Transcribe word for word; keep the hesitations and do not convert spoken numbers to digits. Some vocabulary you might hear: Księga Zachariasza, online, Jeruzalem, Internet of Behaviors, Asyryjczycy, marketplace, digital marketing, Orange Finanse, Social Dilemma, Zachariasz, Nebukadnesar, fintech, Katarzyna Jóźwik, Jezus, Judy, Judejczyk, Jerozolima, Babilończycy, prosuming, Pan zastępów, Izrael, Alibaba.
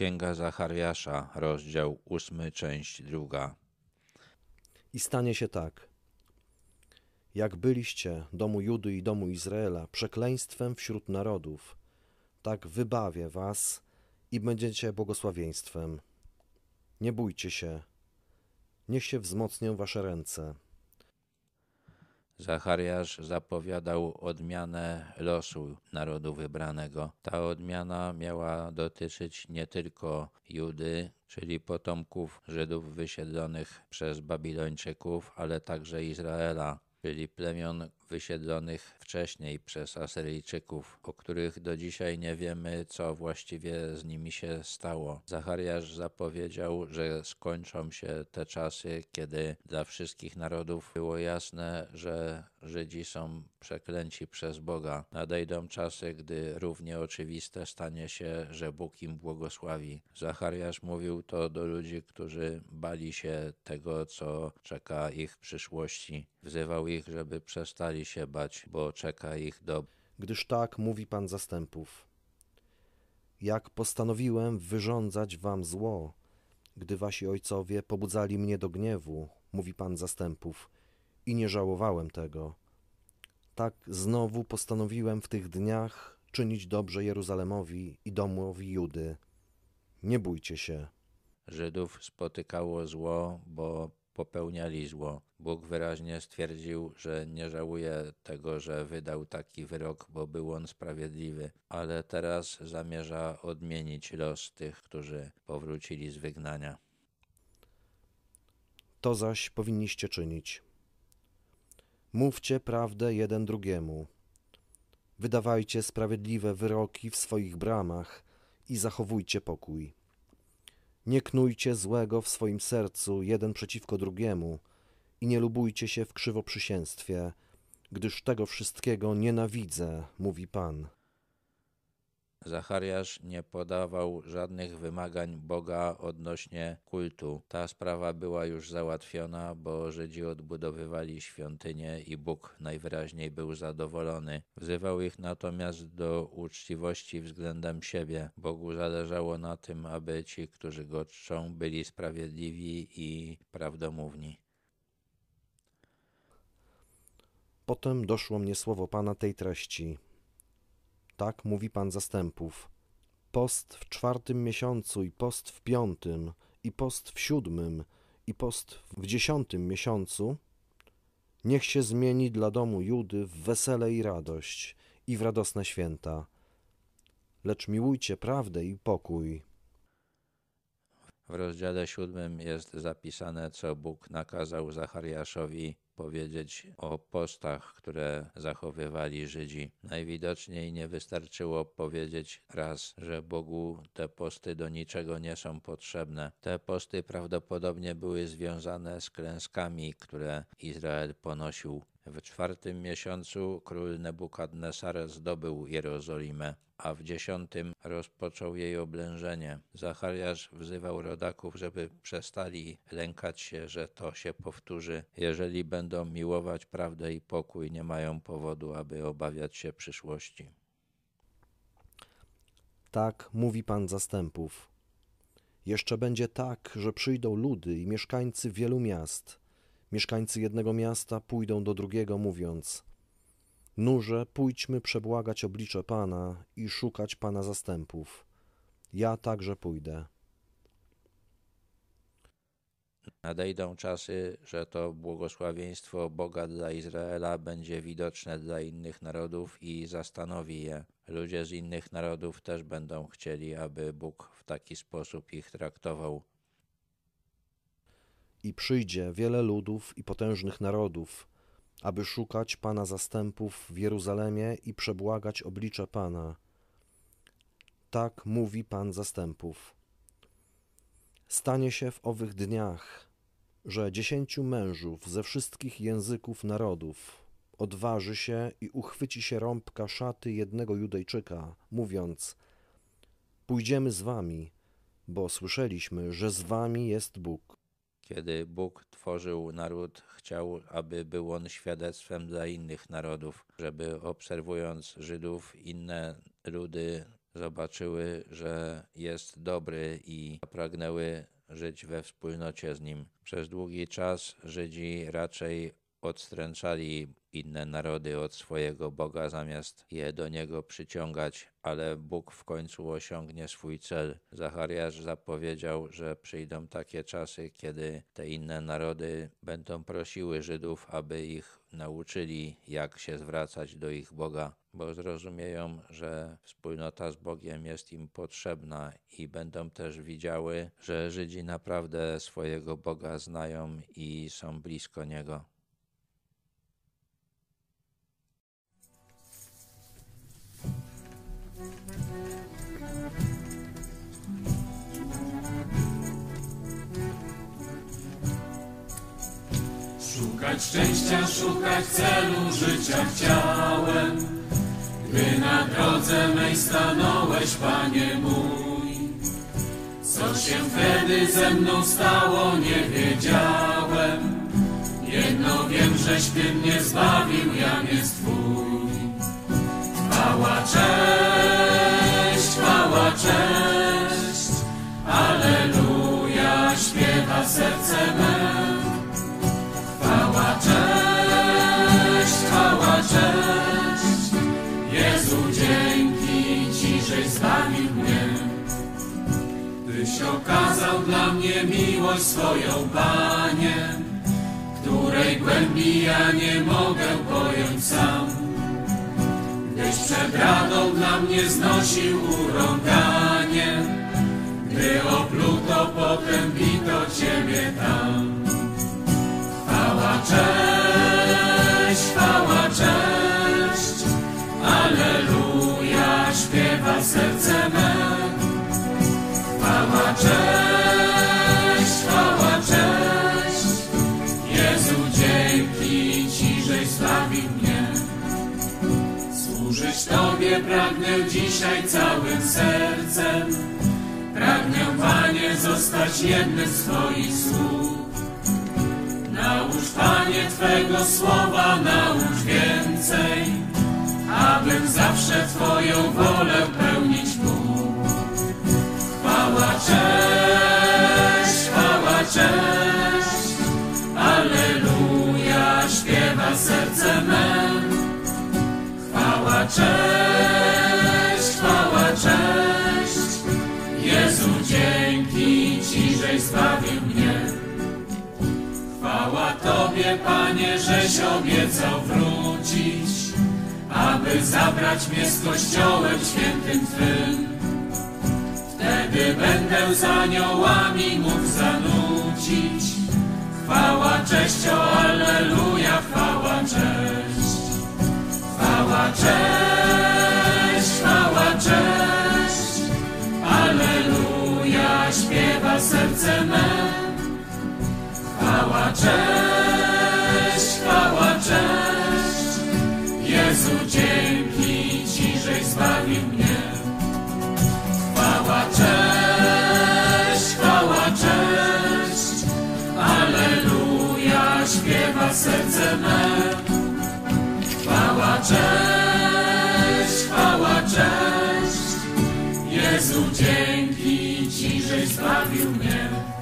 Księga Zachariasza, rozdział ósmy, część druga. I stanie się tak. Jak byliście, domu Judy i domu Izraela, przekleństwem wśród narodów, tak wybawię was i będziecie błogosławieństwem. Nie bójcie się, niech się wzmocnią wasze ręce. Zachariasz zapowiadał odmianę losu narodu wybranego. Ta odmiana miała dotyczyć nie tylko Judy, czyli potomków Żydów wysiedlonych przez Babilończyków, ale także Izraela, czyli plemion wysiedlonych wcześniej przez Asyryjczyków, o których do dzisiaj nie wiemy, co właściwie z nimi się stało. Zachariasz zapowiedział, że skończą się te czasy, kiedy dla wszystkich narodów było jasne, że Żydzi są przeklęci przez Boga. Nadejdą czasy, gdy równie oczywiste stanie się, że Bóg im błogosławi. Zachariasz mówił to do ludzi, którzy bali się tego, co czeka ich w przyszłości. Wzywał ich, żeby przestali się bać, bo czeka ich do... Gdyż tak mówi Pan zastępów. Jak postanowiłem wyrządzać wam zło, gdy wasi ojcowie pobudzali mnie do gniewu, mówi Pan zastępów, i nie żałowałem tego. Tak znowu postanowiłem w tych dniach czynić dobrze Jeruzalemowi i domowi Judy. Nie bójcie się. Żydów spotykało zło, bo popełniali zło. Bóg wyraźnie stwierdził, że nie żałuje tego, że wydał taki wyrok, bo był on sprawiedliwy, ale teraz zamierza odmienić los tych, którzy powrócili z wygnania. To zaś powinniście czynić. Mówcie prawdę jeden drugiemu. Wydawajcie sprawiedliwe wyroki w swoich bramach i zachowujcie pokój. Nie knujcie złego w swoim sercu jeden przeciwko drugiemu i nie lubujcie się w krzywoprzysięstwie, gdyż tego wszystkiego nienawidzę, mówi Pan. Zachariasz nie podawał żadnych wymagań Boga odnośnie kultu. Ta sprawa była już załatwiona, bo Żydzi odbudowywali świątynię i Bóg najwyraźniej był zadowolony. Wzywał ich natomiast do uczciwości względem siebie. Bogu zależało na tym, aby ci, którzy go czczą, byli sprawiedliwi i prawdomówni. Potem doszło mnie słowo Pana tej treści. Tak mówi Pan zastępów. Post w czwartym miesiącu i post w piątym i post w siódmym i post w dziesiątym miesiącu niech się zmieni dla domu Judy w wesele i radość i w radosne święta. Lecz miłujcie prawdę i pokój. W rozdziale siódmym jest zapisane, co Bóg nakazał Zachariaszowi powiedzieć o postach, które zachowywali Żydzi. Najwidoczniej nie wystarczyło powiedzieć raz, że Bogu te posty do niczego nie są potrzebne. Te posty prawdopodobnie były związane z klęskami, które Izrael ponosił. W czwartym miesiącu król Nebukadnesar zdobył Jerozolimę, a w dziesiątym rozpoczął jej oblężenie. Zachariasz wzywał rodaków, żeby przestali lękać się, że to się powtórzy. Jeżeli będą miłować prawdę i pokój, nie mają powodu, aby obawiać się przyszłości. Tak mówi Pan zastępów. Jeszcze będzie tak, że przyjdą ludy i mieszkańcy wielu miast. Mieszkańcy jednego miasta pójdą do drugiego, mówiąc: Nurze, pójdźmy przebłagać oblicze Pana i szukać Pana zastępów. Ja także pójdę. Nadejdą czasy, że to błogosławieństwo Boga dla Izraela będzie widoczne dla innych narodów i zastanowi je. Ludzie z innych narodów też będą chcieli, aby Bóg w taki sposób ich traktował. I przyjdzie wiele ludów i potężnych narodów, aby szukać Pana zastępów w Jeruzalemie i przebłagać oblicze Pana. Tak mówi Pan zastępów. Stanie się w owych dniach, że dziesięciu mężów ze wszystkich języków narodów odważy się i uchwyci się rąbka szaty jednego Judejczyka, mówiąc: Pójdziemy z wami, bo słyszeliśmy, że z wami jest Bóg. Kiedy Bóg tworzył naród, chciał, aby był on świadectwem dla innych narodów, żeby obserwując Żydów, inne ludy zobaczyły, że jest dobry i pragnęły żyć we wspólnocie z nim. Przez długi czas Żydzi raczej odstręczali inne narody od swojego Boga, zamiast je do niego przyciągać, ale Bóg w końcu osiągnie swój cel. Zachariasz zapowiedział, że przyjdą takie czasy, kiedy te inne narody będą prosiły Żydów, aby ich nauczyli, jak się zwracać do ich Boga, bo zrozumieją, że wspólnota z Bogiem jest im potrzebna i będą też widziały, że Żydzi naprawdę swojego Boga znają i są blisko Niego. Szukać szczęścia, szukać celu życia chciałem, gdy na drodze mej stanąłeś, Panie mój. Co się wtedy ze mną stało, nie wiedziałem. Jedno wiem, żeś Ty mnie zbawił, jam jest Twój. Chwała, cześć, chwała, cześć, alleluja, śpiewa serce me. Chwała, cześć, chwała, cześć, Jezu, dzięki Ci, żeś zbawił mnie. Tyś okazał dla mnie miłość swoją, Panie, której głębi ja nie mogę pojąć sam. Gdyś przed radą dla mnie znosił urąganie, gdy opluto, potem bito Ciebie tam. Chwała, cześć, chwała, cześć, alleluja, śpiewa serce me. Chwała, cześć, chwała, cześć, Jezu, dzięki Ci, żeś zbawił mnie. Służyć Tobie pragnę dzisiaj całym sercem, pragnę, Panie, zostać jednym z Twoich słów. Naucz, Panie, Twego słowa, naucz więcej, abym zawsze Twoją wolę pełnić mógł. Chwała, cześć, chwała, cześć, alleluja, śpiewa serce me. Chwała, cześć, chwała, cześć, Jezu, dzięki Ci, żeś zbawił mnie. Chwała Tobie, Panie, żeś obiecał wrócić, aby zabrać mnie z Kościołem świętym Twym. Wtedy będę z aniołami mógł zanucić. Chwała, cześć, o alleluja, chwała, cześć. Chwała, cześć, chwała, cześć, alleluja, śpiewa serce me. Chwała, cześć, chwała, cześć, Jezu, dzięki Ci, żeś zbawił mnie. Chwała, cześć, chwała, cześć, alleluja, śpiewa serce me. Chwała, cześć, chwała, cześć, Jezu, dzięki Ci, żeś zbawił mnie.